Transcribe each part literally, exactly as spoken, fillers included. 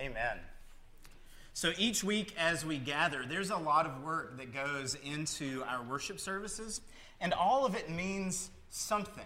Amen. So each week as we gather, there's a lot of work that goes into our worship services, and all of it means something.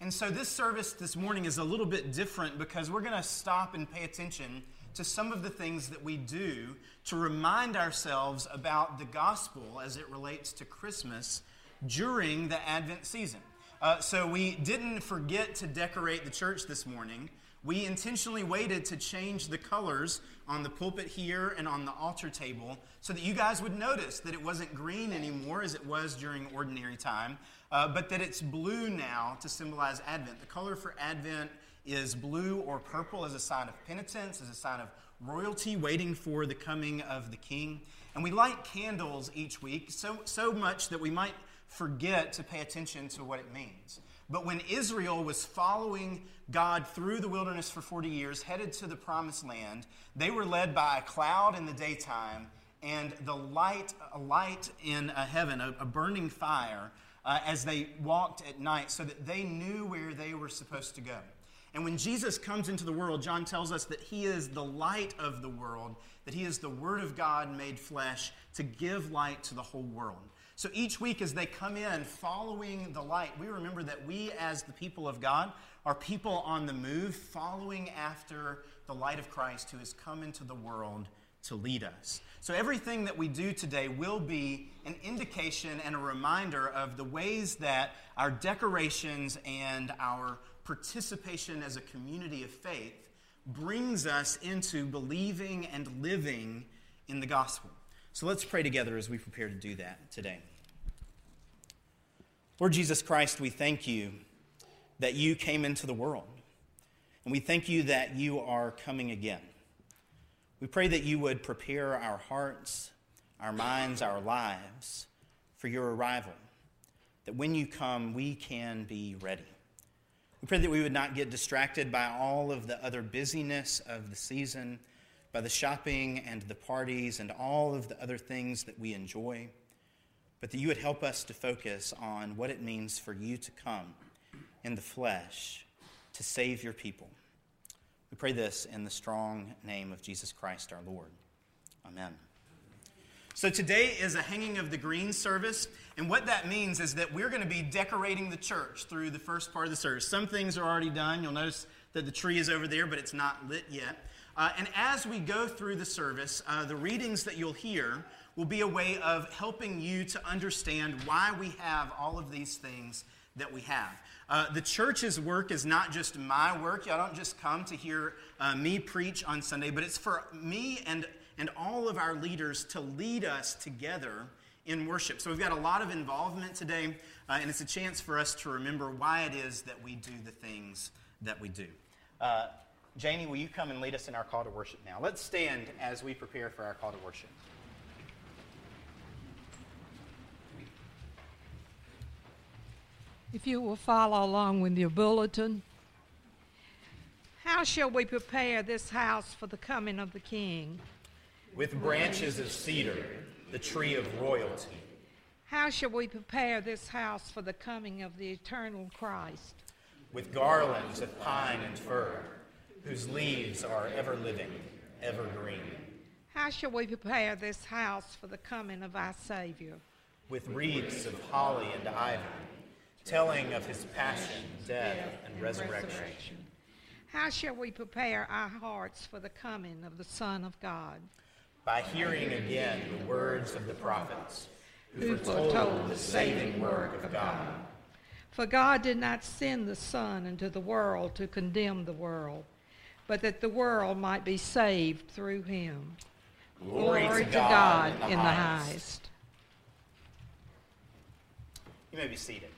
And so this service this morning is a little bit different because we're going to stop and pay attention to some of the things that we do to remind ourselves about the gospel as it relates to Christmas during the Advent season. Uh, so we didn't forget to decorate the church this morning. We intentionally waited to change the colors on the pulpit here and on the altar table so that you guys would notice that it wasn't green anymore as it was during ordinary time, uh, but that it's blue now to symbolize Advent. The color for Advent is blue or purple as a sign of penitence, as a sign of royalty waiting for the coming of the King. And we light candles each week so, so much that we might forget to pay attention to what it means. But when Israel was following God through the wilderness for forty years, headed to the promised land, they were led by a cloud in the daytime and the light, a light in a heaven, a, a burning fire, uh, as they walked at night so that they knew where they were supposed to go. And when Jesus comes into the world, John tells us that he is the light of the world, that he is the Word of God made flesh to give light to the whole world. So each week as they come in following the light, we remember that we as the people of God are people on the move following after the light of Christ who has come into the world to lead us. So everything that we do today will be an indication and a reminder of the ways that our decorations and our participation as a community of faith brings us into believing and living in the gospel. So let's pray together as we prepare to do that today. Lord Jesus Christ, we thank you that you came into the world. And we thank you that you are coming again. We pray that you would prepare our hearts, our minds, our lives for your arrival. That when you come, we can be ready. We pray that we would not get distracted by all of the other busyness of the season, by the shopping and the parties and all of the other things that we enjoy, but that you would help us to focus on what it means for you to come in the flesh to save your people. We pray this in the strong name of Jesus Christ our Lord. Amen. So today is a Hanging of the Green service, and what that means is that we're going to be decorating the church through the first part of the service. Some things are already done. You'll notice that the tree is over there, but it's not lit yet. Uh, and as we go through the service, uh, the readings that you'll hear will be a way of helping you to understand why we have all of these things that we have. Uh, the church's work is not just my work. Y'all don't just come to hear uh, me preach on Sunday, but it's for me and, and all of our leaders to lead us together in worship. So we've got a lot of involvement today, uh, and it's a chance for us to remember why it is that we do the things that we do. Uh, Janie, will you come and lead us in our call to worship now? Let's stand as we prepare for our call to worship. If you will follow along with your bulletin. How shall we prepare this house for the coming of the King? With branches of cedar, the tree of royalty. How shall we prepare this house for the coming of the eternal Christ? With garlands of pine and fir, whose leaves are ever living, ever green. How shall we prepare this house for the coming of our Savior? With wreaths of holly and ivory, telling of his passion, death, and resurrection. How shall we prepare our hearts for the coming of the Son of God? By hearing again the words of the prophets, who foretold the saving work of God. For God did not send the Son into the world to condemn the world, but that the world might be saved through him. Glory, Glory to God, God in the highest. highest. You may be seated.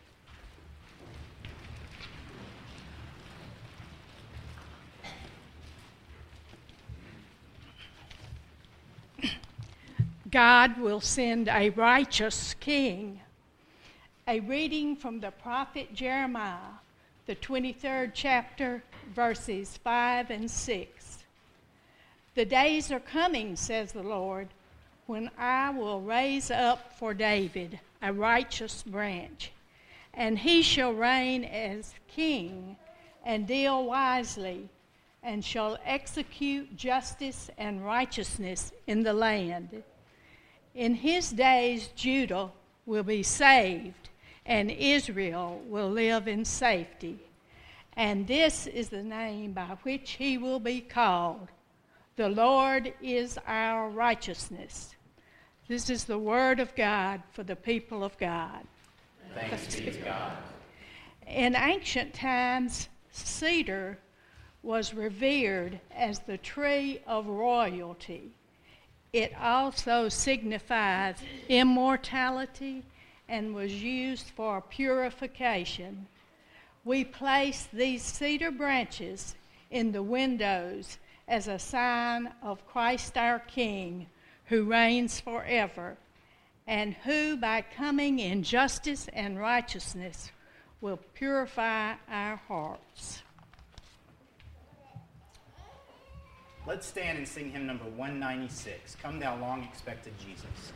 God will send a righteous king. A reading from the prophet Jeremiah, the twenty-third chapter, verses five and six. The days are coming, says the Lord, when I will raise up for David a righteous branch, and he shall reign as king and deal wisely, and shall execute justice and righteousness in the land. In his days Judah will be saved, and Israel will live in safety. And this is the name by which he will be called: the Lord is our righteousness. This is the word of God for the people of God. Thanks be to God. In ancient times, cedar was revered as the tree of royalty. It also signifies immortality and was used for purification. We place these cedar branches in the windows as a sign of Christ our King, who reigns forever, and who, by coming in justice and righteousness, will purify our hearts. Let's stand and sing hymn number one ninety-six, Come Thou Long-Expected Jesus.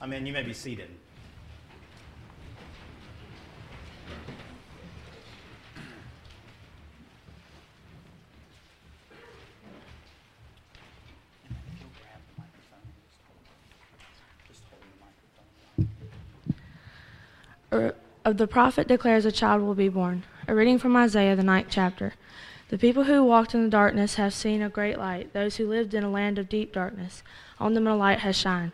Amen. You may be seated. Of the prophet declares a child will be born. A reading from Isaiah, the ninth chapter. The people who walked in the darkness have seen a great light. Those who lived in a land of deep darkness, on them a light has shined.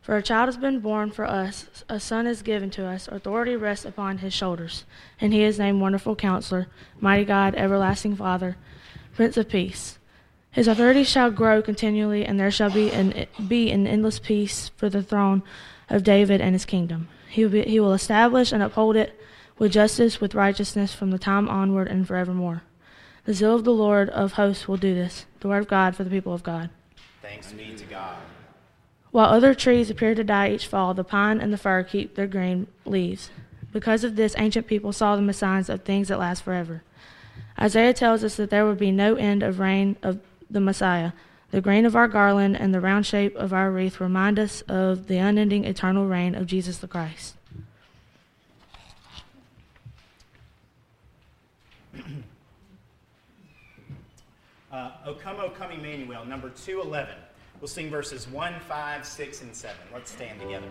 For a child has been born for us, a son is given to us, authority rests upon his shoulders, and he is named Wonderful Counselor, Mighty God, Everlasting Father, Prince of Peace. His authority shall grow continually, and there shall be an, be an endless peace for the throne of David and his kingdom. He will, be, he will establish and uphold it with justice, with righteousness from the time onward and forevermore. The zeal of the Lord of hosts will do this. The word of God for the people of God. Thanks be to God. While other trees appear to die each fall, the pine and the fir keep their green leaves. Because of this, ancient people saw them as signs of things that last forever. Isaiah tells us that there would be no end of reign of the Messiah. The green of our garland and the round shape of our wreath remind us of the unending eternal reign of Jesus the Christ. uh, O Come, O Come, Emmanuel, number two eleven. We'll sing verses one, five, six, and seven. Let's stand together.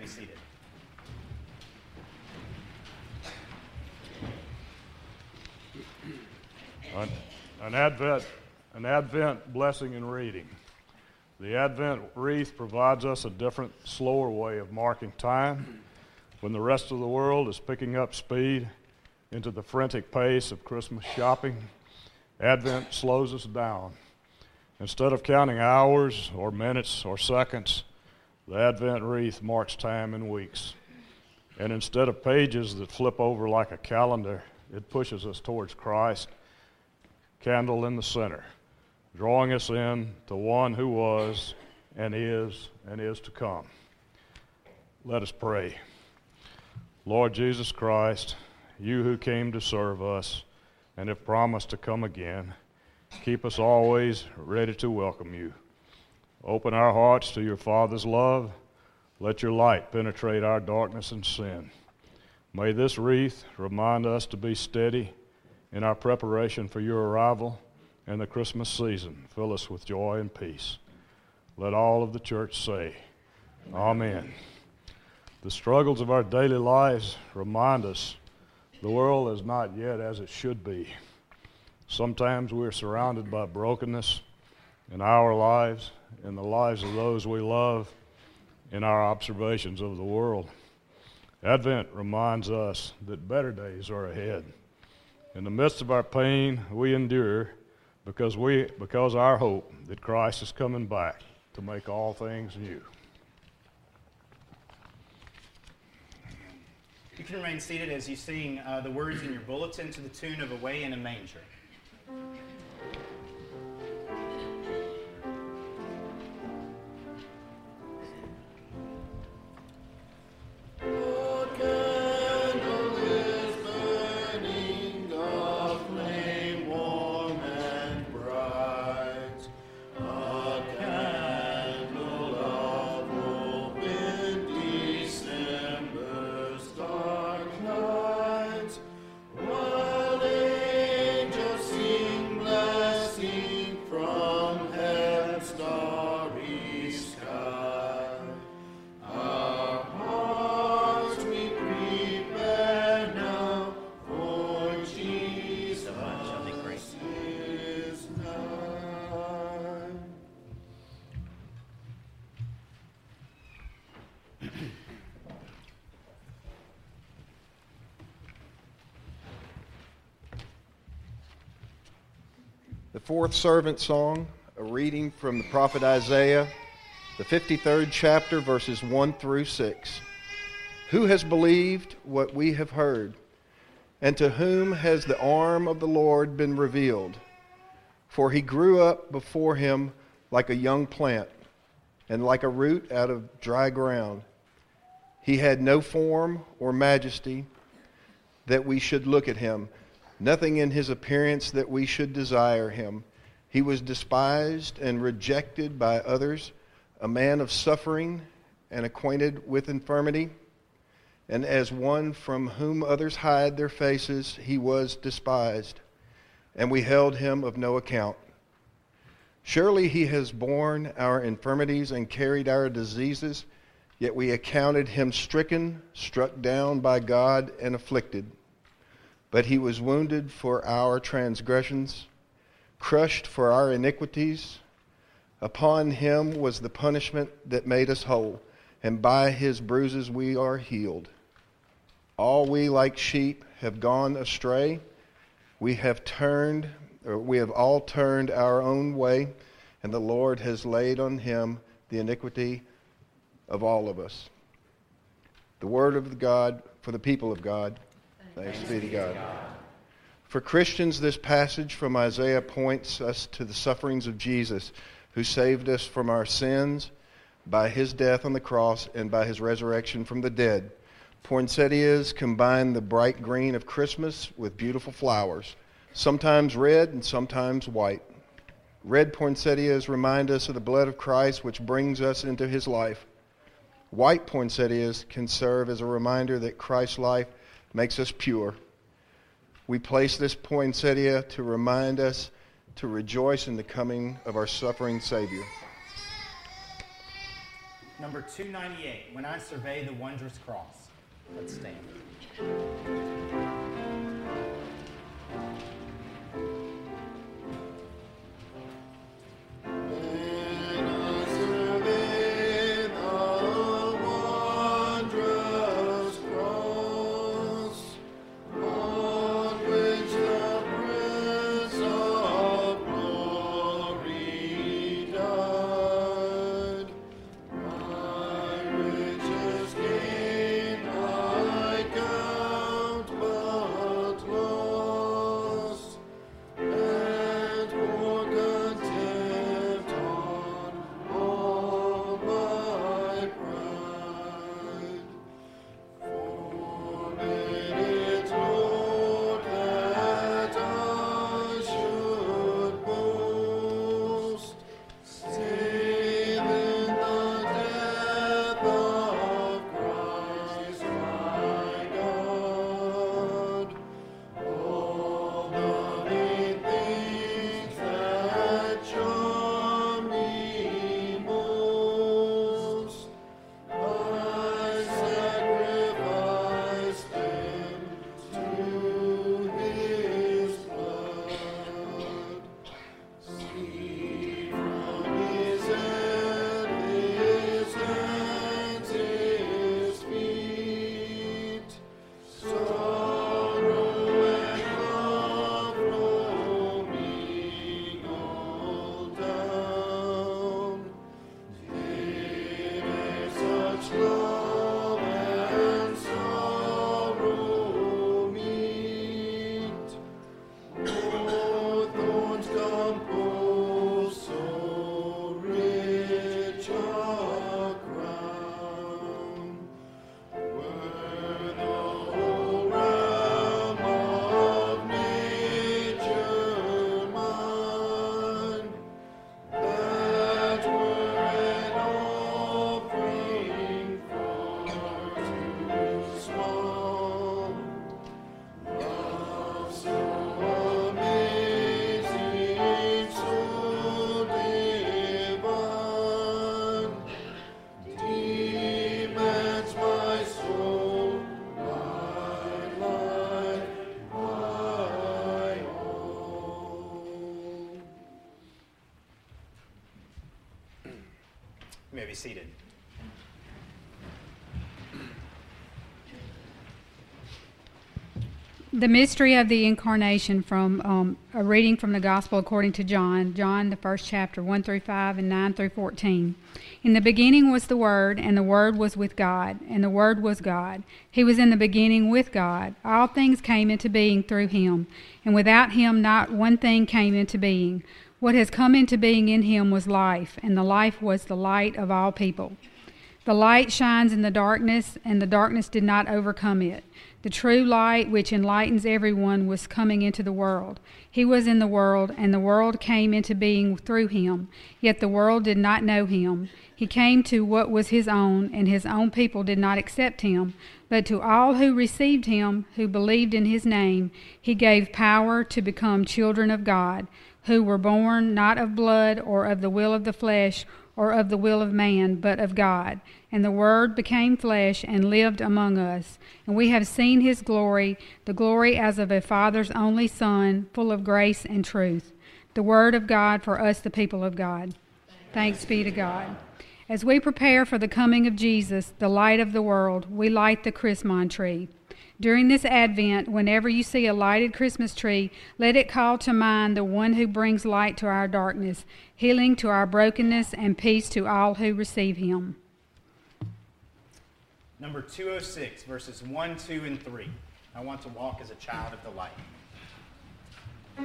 be seated. An Advent, an Advent blessing and reading. The Advent wreath provides us a different, slower way of marking time when the rest of the world is picking up speed into the frantic pace of Christmas shopping. Advent slows us down. Instead of counting hours or minutes or seconds, the Advent wreath marks time in weeks. And instead of pages that flip over like a calendar, it pushes us towards Christ, candle in the center, drawing us in to one who was and is and is to come. Let us pray. Lord Jesus Christ, you who came to serve us and have promised to come again, keep us always ready to welcome you. Open our hearts to your Father's love. Let your light penetrate our darkness and sin. May this wreath remind us to be steady in our preparation for your arrival and the Christmas season. Fill us with joy and peace. Let all of the church say, Amen. The struggles of our daily lives remind us the world is not yet as it should be. Sometimes we are surrounded by brokenness in our lives, in the lives of those we love, in our observations of the world. Advent reminds us that better days are ahead. In the midst of our pain, we endure because we because our hope that Christ is coming back to make all things new. You can remain seated as you sing uh, the words in your bulletin to the tune of Away in a Manger. The fourth servant song, a reading from the prophet Isaiah, the fifty-third chapter, verses one through six. Who has believed what we have heard? And to whom has the arm of the Lord been revealed? For he grew up before him like a young plant, and like a root out of dry ground. He had no form or majesty that we should look at him, nothing in his appearance that we should desire him. He was despised and rejected by others, a man of suffering and acquainted with infirmity. And as one from whom others hide their faces, he was despised, and we held him of no account. Surely he has borne our infirmities and carried our diseases, yet we accounted him stricken, struck down by God, and afflicted. But he was wounded for our transgressions, crushed for our iniquities. Upon him was the punishment that made us whole, and by his bruises we are healed. All we like sheep have gone astray. We have turned, or we have all turned our own way, and the Lord has laid on him the iniquity of all of us. The word of God for the people of God. Thanks be to God. For Christians, this passage from Isaiah points us to the sufferings of Jesus, who saved us from our sins by his death on the cross and by his resurrection from the dead. Poinsettias combine the bright green of Christmas with beautiful flowers, sometimes red and sometimes white. Red poinsettias remind us of the blood of Christ, which brings us into his life. White poinsettias can serve as a reminder that Christ's life makes us pure. We place this poinsettia to remind us to rejoice in the coming of our suffering Savior. Number two ninety-eight, When I Survey the Wondrous Cross. Let's stand. You may be seated. The mystery of the Incarnation, from um, a reading from the Gospel according to John, John the first chapter, one through five and nine through fourteen. In the beginning was the Word, and the Word was with God, and the Word was God. He was in the beginning with God. All things came into being through him, and without him not one thing came into being. What has come into being in him was life, and the life was the light of all people. The light shines in the darkness, and the darkness did not overcome it. The true light, which enlightens everyone, was coming into the world. He was in the world, and the world came into being through him, yet the world did not know him. He came to what was his own, and his own people did not accept him. But to all who received him, who believed in his name, he gave power to become children of God, who were born not of blood or of the will of the flesh or of the will of man, but of God. And the Word became flesh and lived among us. And we have seen his glory, the glory as of a Father's only Son, full of grace and truth. The Word of God for us, the people of God. Thanks be to God. As we prepare for the coming of Jesus, the light of the world, we light the Christmas tree. During this Advent, whenever you see a lighted Christmas tree, let it call to mind the one who brings light to our darkness, healing to our brokenness, and peace to all who receive him. Number two oh six, verses one, two, and three. I want to walk as a child of the light. Oh.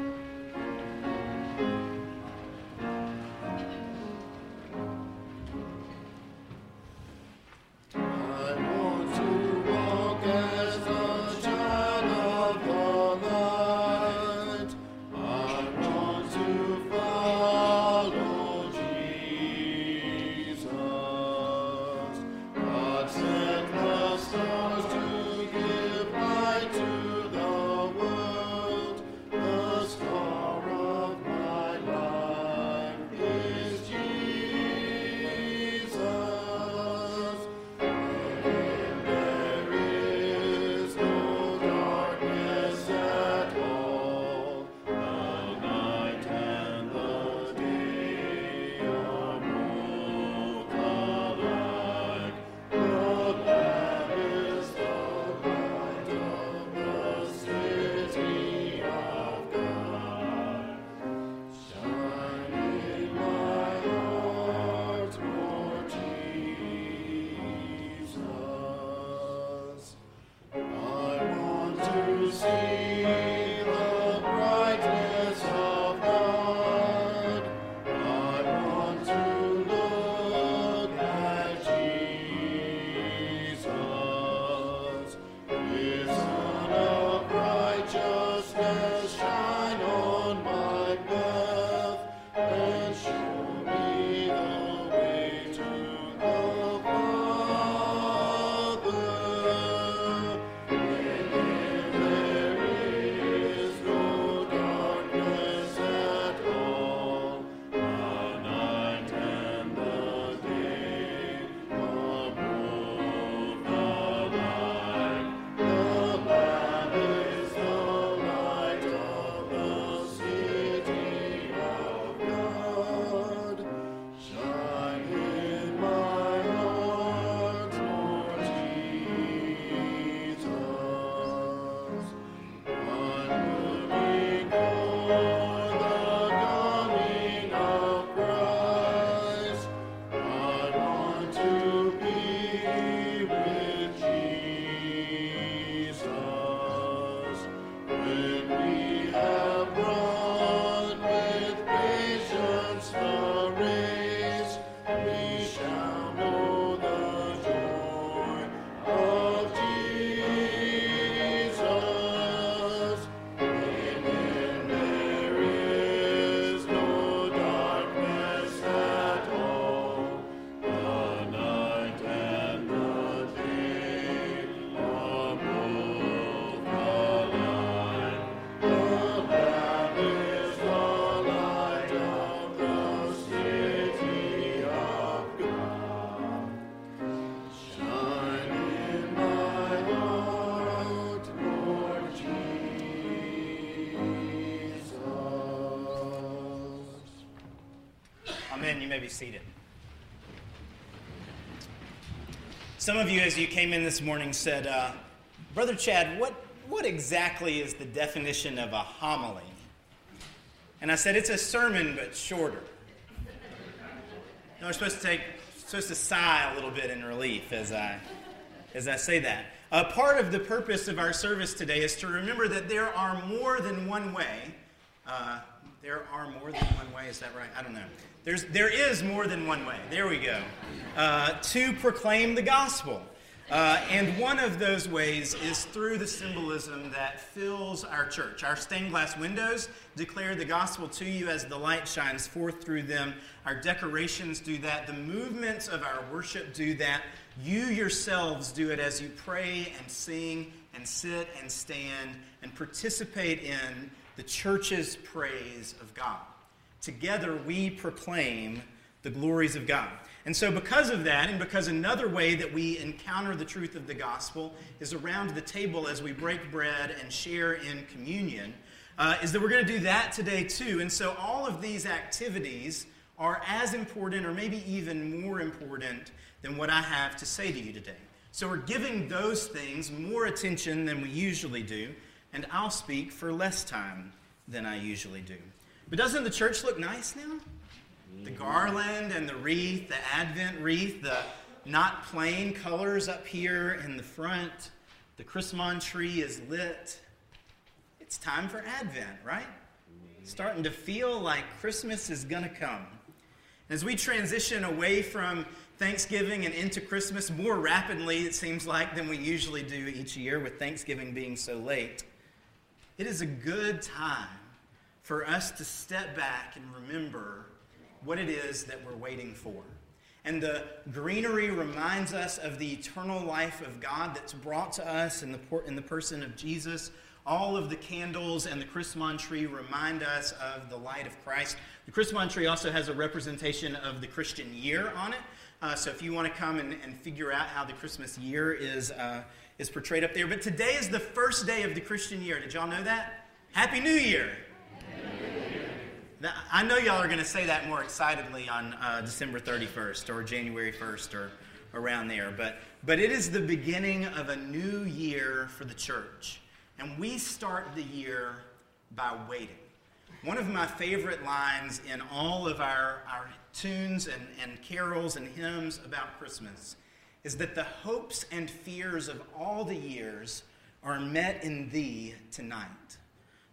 in, you may be seated. Some of you, as you came in this morning, said, uh, Brother Chad, what, what exactly is the definition of a homily? And I said, it's a sermon, but shorter. Now, we're supposed to take, supposed to sigh a little bit in relief as I, as I say that. Uh, part of the purpose of our service today is to remember that there are more than one way. Uh, there are more than one way, is that right? I don't know. There's, there is more than one way, there we go, uh, to proclaim the gospel. Uh, and one of those ways is through the symbolism that fills our church. Our stained glass windows declare the gospel to you as the light shines forth through them. Our decorations do that. The movements of our worship do that. You yourselves do it as you pray and sing and sit and stand and participate in the church's praise of God. Together we proclaim the glories of God. And so because of that, and because another way that we encounter the truth of the gospel is around the table as we break bread and share in communion, uh, is that we're going to do that today too. And so all of these activities are as important or maybe even more important than what I have to say to you today. So we're giving those things more attention than we usually do, and I'll speak for less time than I usually do. But doesn't the church look nice now? The garland and the wreath, the Advent wreath, the not plain colors up here in the front. The Christmas tree is lit. It's time for Advent, right? It's starting to feel like Christmas is going to come. As we transition away from Thanksgiving and into Christmas more rapidly, it seems like, than we usually do each year with Thanksgiving being so late, it is a good time for us to step back and remember what it is that we're waiting for. And the greenery reminds us of the eternal life of God that's brought to us in the, por- in the person of Jesus. All of the candles and the Christmas tree remind us of the light of Christ. The Christmas tree also has a representation of the Christian year on it. Uh, so if you want to come and, and figure out how the Christmas year is, uh, is portrayed up there. But today is the first day of the Christian year. Did y'all know that? Happy New Year! I know y'all are going to say that more excitedly on uh, December thirty-first or January first or around there, but, but it is the beginning of a new year for the church, and we start the year by waiting. One of my favorite lines in all of our, our tunes and, and carols and hymns about Christmas is that the hopes and fears of all the years are met in thee tonight.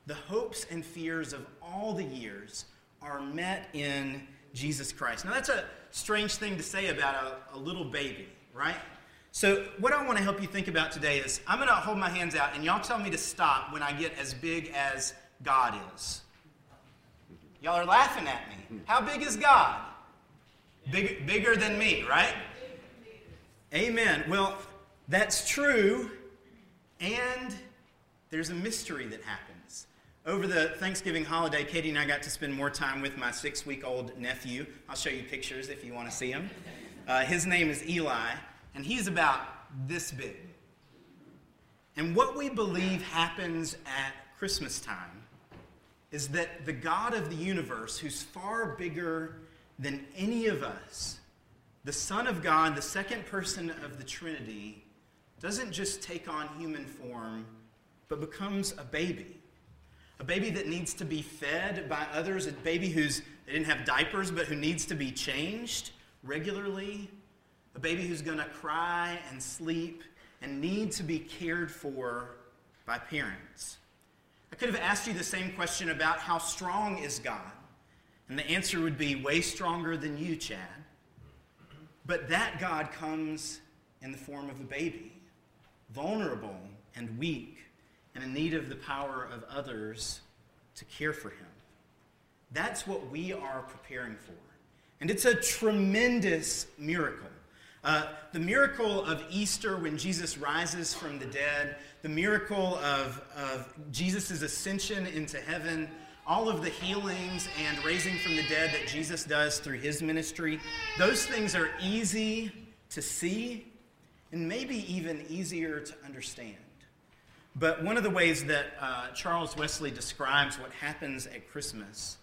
The hopes and fears of all the years are met in Jesus Christ. Now, that's a strange thing to say about a, a little baby, right? So what I want to help you think about today is I'm going to hold my hands out, and y'all tell me to stop when I get as big as God is. Y'all are laughing at me. How big is God? Big, bigger than me, right? Amen. Well, that's true, and there's a mystery that happens. Over the Thanksgiving holiday, Katie and I got to spend more time with my six-week-old nephew. I'll show you pictures if you want to see him. Uh, his name is Eli, and he's about this big. And what we believe happens at Christmas time is that the God of the universe, who's far bigger than any of us, the Son of God, the second person of the Trinity, doesn't just take on human form, but becomes a baby. A baby that needs to be fed by others, a baby who's, they didn't have diapers, but who needs to be changed regularly, a baby who's going to cry and sleep and need to be cared for by parents. I could have asked you the same question about how strong is God, and the answer would be way stronger than you, Chad. But that God comes in the form of a baby, vulnerable and weak, and in need of the power of others to care for him. That's what we are preparing for. And it's a tremendous miracle. Uh, the miracle of Easter when Jesus rises from the dead, the miracle of, of Jesus' ascension into heaven, all of the healings and raising from the dead that Jesus does through his ministry, those things are easy to see and maybe even easier to understand. But one of the ways that uh, Charles Wesley describes what happens at Christmas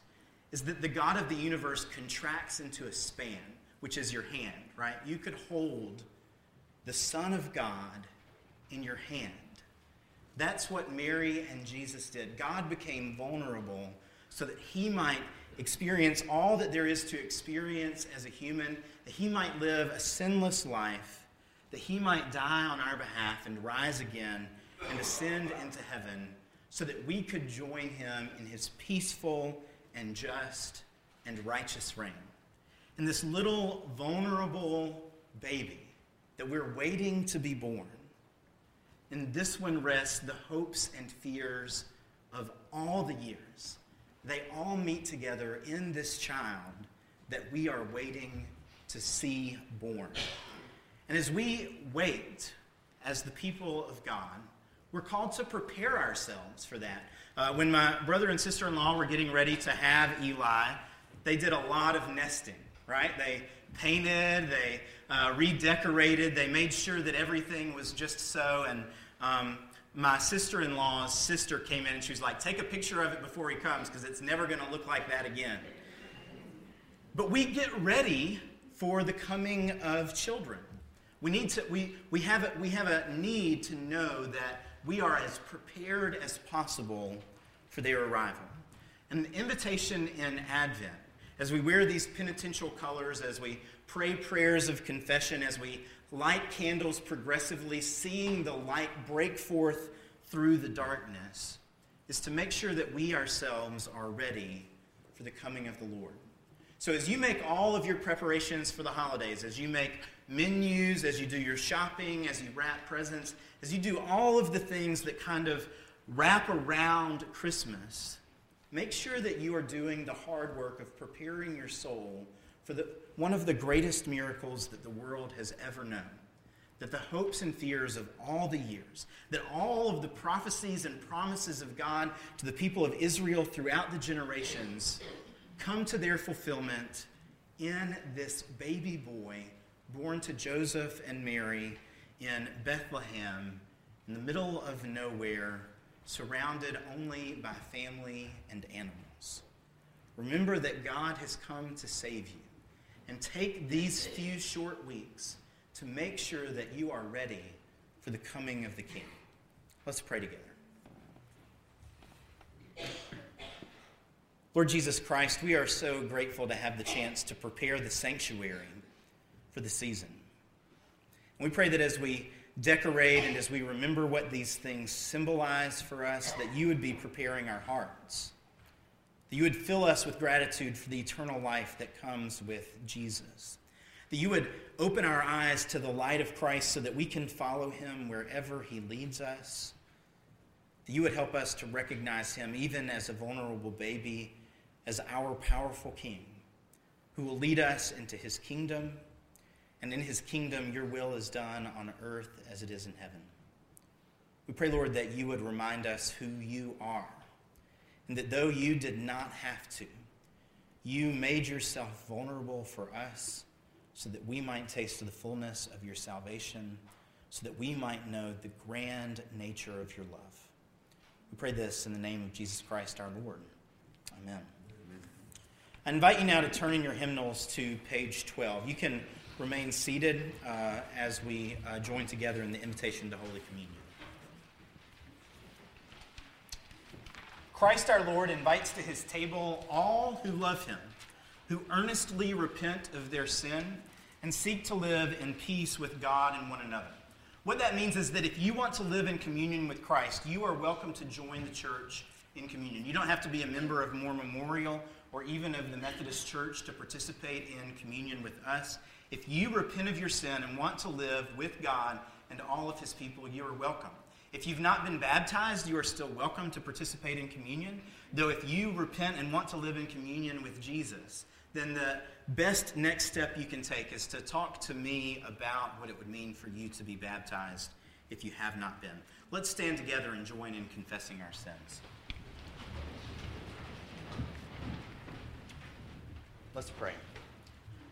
is that the God of the universe contracts into a span, which is your hand, right? You could hold the Son of God in your hand. That's what Mary and Jesus did. God became vulnerable so that he might experience all that there is to experience as a human, that he might live a sinless life, that he might die on our behalf and rise again and ascend into heaven so that we could join him in his peaceful and just and righteous reign. And this little vulnerable baby that we're waiting to be born, in this one rests the hopes and fears of all the years. They all meet together in this child that we are waiting to see born. And as we wait, as the people of God, we're called to prepare ourselves for that. Uh, when my brother and sister-in-law were getting ready to have Eli, they did a lot of nesting, right? They painted, they uh, redecorated, they made sure that everything was just so. And um, my sister-in-law's sister came in and she was like, take a picture of it before he comes because it's never going to look like that again. But we get ready for the coming of children. We need to. We we have a, we have a need to know that we are as prepared as possible for their arrival. And the invitation in Advent, as we wear these penitential colors, as we pray prayers of confession, as we light candles progressively, seeing the light break forth through the darkness, is to make sure that we ourselves are ready for the coming of the Lord. So as you make all of your preparations for the holidays, as you make menus, as you do your shopping, as you wrap presents, as you do all of the things that kind of wrap around Christmas, make sure that you are doing the hard work of preparing your soul for the, one of the greatest miracles that the world has ever known, that the hopes and fears of all the years, that all of the prophecies and promises of God to the people of Israel throughout the generations come to their fulfillment in this baby boy born to Joseph and Mary in Bethlehem, in the middle of nowhere, surrounded only by family and animals. Remember that God has come to save you, and take these few short weeks to make sure that you are ready for the coming of the King. Let's pray together. Lord Jesus Christ, we are so grateful to have the chance to prepare the sanctuary for the season. And we pray that as we decorate and as we remember what these things symbolize for us, that you would be preparing our hearts, that you would fill us with gratitude for the eternal life that comes with Jesus, that you would open our eyes to the light of Christ so that we can follow him wherever he leads us, that you would help us to recognize him even as a vulnerable baby, as our powerful King who will lead us into his kingdom. And in his kingdom, your will is done on earth as it is in heaven. We pray, Lord, that you would remind us who you are, and that though you did not have to, you made yourself vulnerable for us so that we might taste the fullness of your salvation, so that we might know the grand nature of your love. We pray this in the name of Jesus Christ, our Lord. Amen. Amen. I invite you now to turn in your hymnals to page twelve. You can remain seated uh, as we uh, join together in the invitation to Holy Communion. Christ our Lord invites to his table all who love him, who earnestly repent of their sin and seek to live in peace with God and one another. What that means is that if you want to live in communion with Christ, you are welcome to join the church in communion. You don't have to be a member of Moore Memorial or even of the Methodist Church to participate in communion with us. If you repent of your sin and want to live with God and all of his people, you are welcome. If you've not been baptized, you are still welcome to participate in communion. Though if you repent and want to live in communion with Jesus, then the best next step you can take is to talk to me about what it would mean for you to be baptized if you have not been. Let's stand together and join in confessing our sins. Let's pray.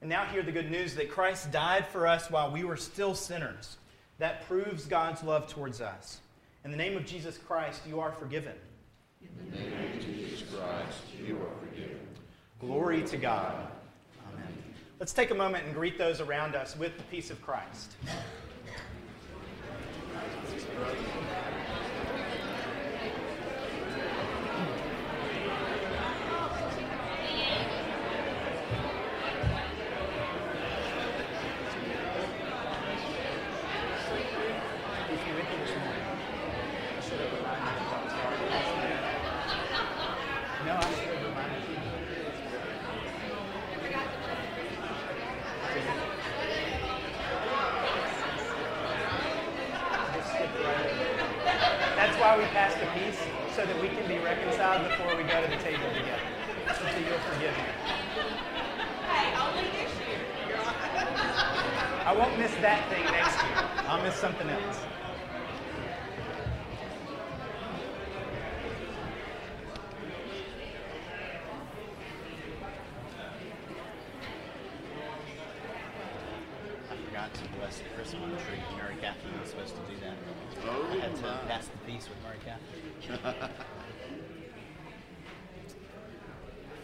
And now hear the good news that Christ died for us while we were still sinners. That proves God's love towards us. In the name of Jesus Christ, you are forgiven. In the name of Jesus Christ, you are forgiven. Glory to God. Amen. Let's take a moment and greet those around us with the peace of Christ.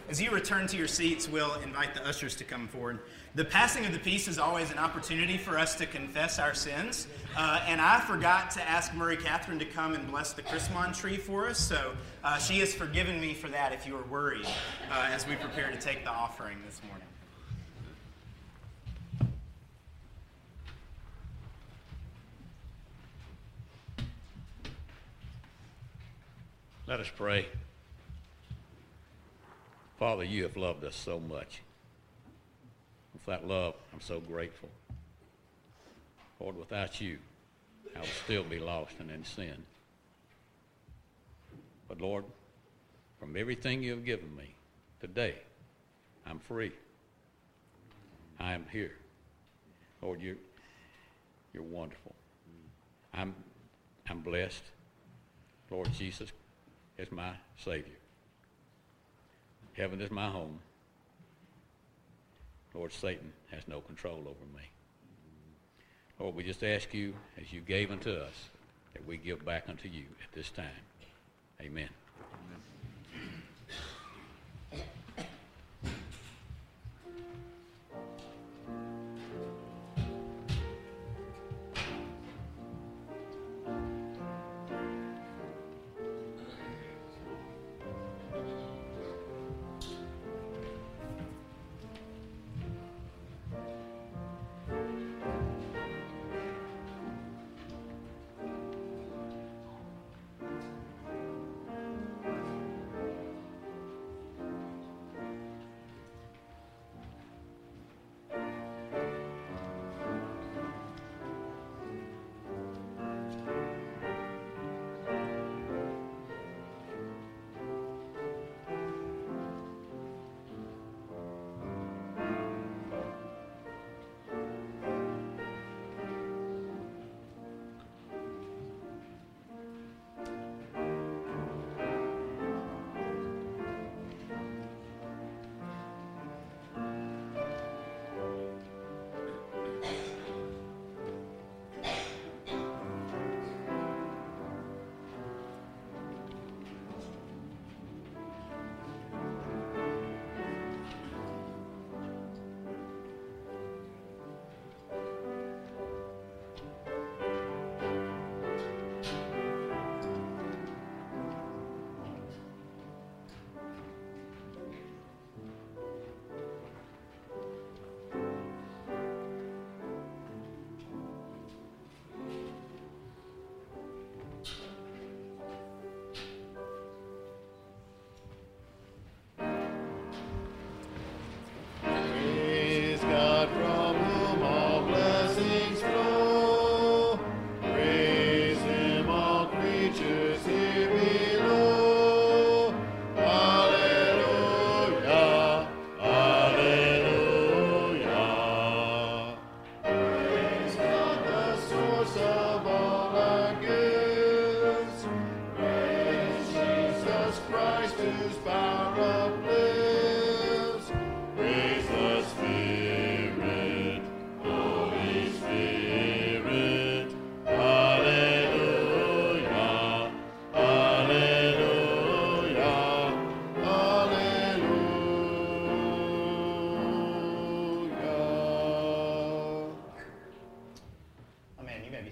As you return to your seats, we'll invite the ushers to come forward. The passing of the peace is always an opportunity for us to confess our sins. Uh, and I forgot to ask Murray Catherine to come and bless the Chrismon tree for us. So uh, she has forgiven me for that if you are worried uh, as we prepare to take the offering this morning. Let us pray. Father, you have loved us so much. And for that love, I'm so grateful. Lord, without you, I would still be lost and in sin. But Lord, from everything you have given me today, I'm free. I am here. Lord, you're, you're wonderful. I'm, I'm blessed. Lord, Jesus is my Savior. Heaven is my home. Lord, Satan has no control over me. Lord, we just ask you, as you gave unto us, that we give back unto you at this time. Amen.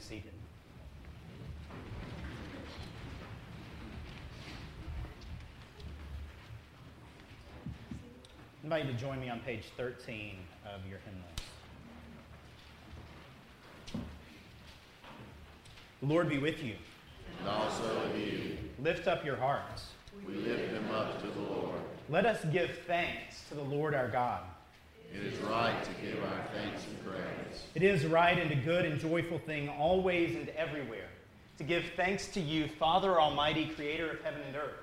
seated. Invite you to join me on page thirteen of your hymnal. The Lord be with you. And also with you. Lift up your hearts. We lift them up to the Lord. Let us give thanks to the Lord our God. It is right to give our thanks and praise. It is right and a good and joyful thing always and everywhere to give thanks to you, Father Almighty, creator of heaven and earth.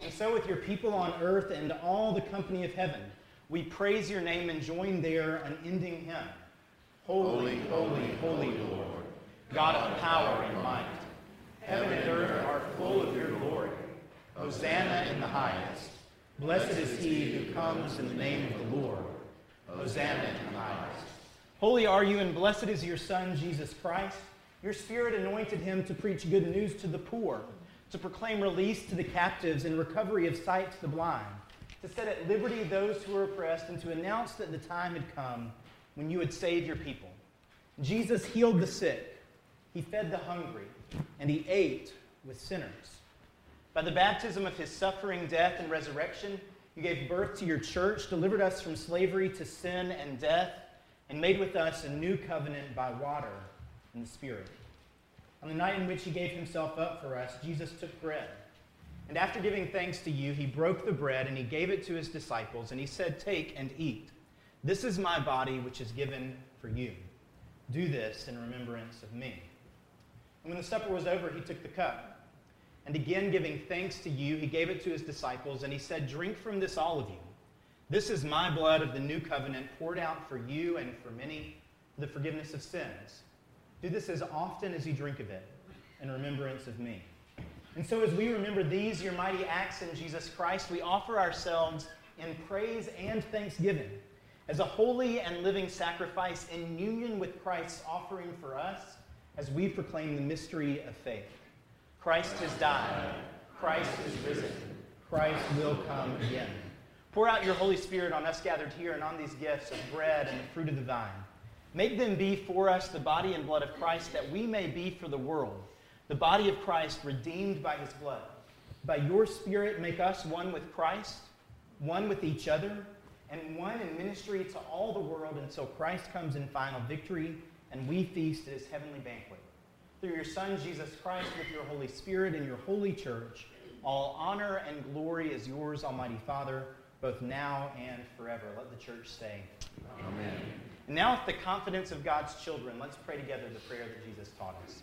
And so with your people on earth and all the company of heaven, we praise your name and join there an ending hymn. Holy, holy, holy Lord, God of power and might. Heaven and earth are full of your glory. Hosanna in the highest. Blessed is he who comes in the name of the Lord. Hosanna in the highest. Holy are you, and blessed is your Son, Jesus Christ. Your Spirit anointed him to preach good news to the poor, to proclaim release to the captives and recovery of sight to the blind, to set at liberty those who are oppressed, and to announce that the time had come when you would save your people. Jesus healed the sick, he fed the hungry, and he ate with sinners. By the baptism of his suffering, death, and resurrection, you gave birth to your church, delivered us from slavery to sin and death, and made with us a new covenant by water and the Spirit. On the night in which he gave himself up for us, Jesus took bread. And after giving thanks to you, he broke the bread and he gave it to his disciples, and he said, "Take and eat. This is my body, which is given for you. Do this in remembrance of me." And when the supper was over, he took the cup. And again, giving thanks to you, he gave it to his disciples, and he said, "Drink from this, all of you. This is my blood of the new covenant, poured out for you and for many for the forgiveness of sins. Do this as often as you drink of it, in remembrance of me." And so as we remember these, your mighty acts in Jesus Christ, we offer ourselves in praise and thanksgiving as a holy and living sacrifice in union with Christ's offering for us as we proclaim the mystery of faith. Christ has died. Christ is risen. Christ will come again. Pour out your Holy Spirit on us gathered here and on these gifts of bread and the fruit of the vine. Make them be for us the body and blood of Christ, that we may be for the world the body of Christ, redeemed by his blood. By your Spirit, make us one with Christ, one with each other, and one in ministry to all the world until Christ comes in final victory and we feast at his heavenly banquet. Through your Son, Jesus Christ, with your Holy Spirit and your holy church, all honor and glory is yours, Almighty Father, both now and forever. Let the church say, Amen. Amen. Now, with the confidence of God's children, let's pray together the prayer that Jesus taught us.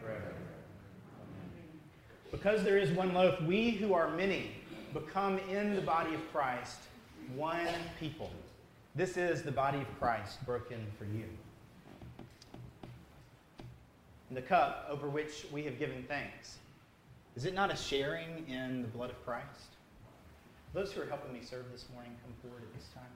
forever. Because there is one loaf, we who are many become in the body of Christ one people. This is the body of Christ broken for you. And the cup over which we have given thanks, is it not a sharing in the blood of Christ? Those who are helping me serve this morning, come forward at this time.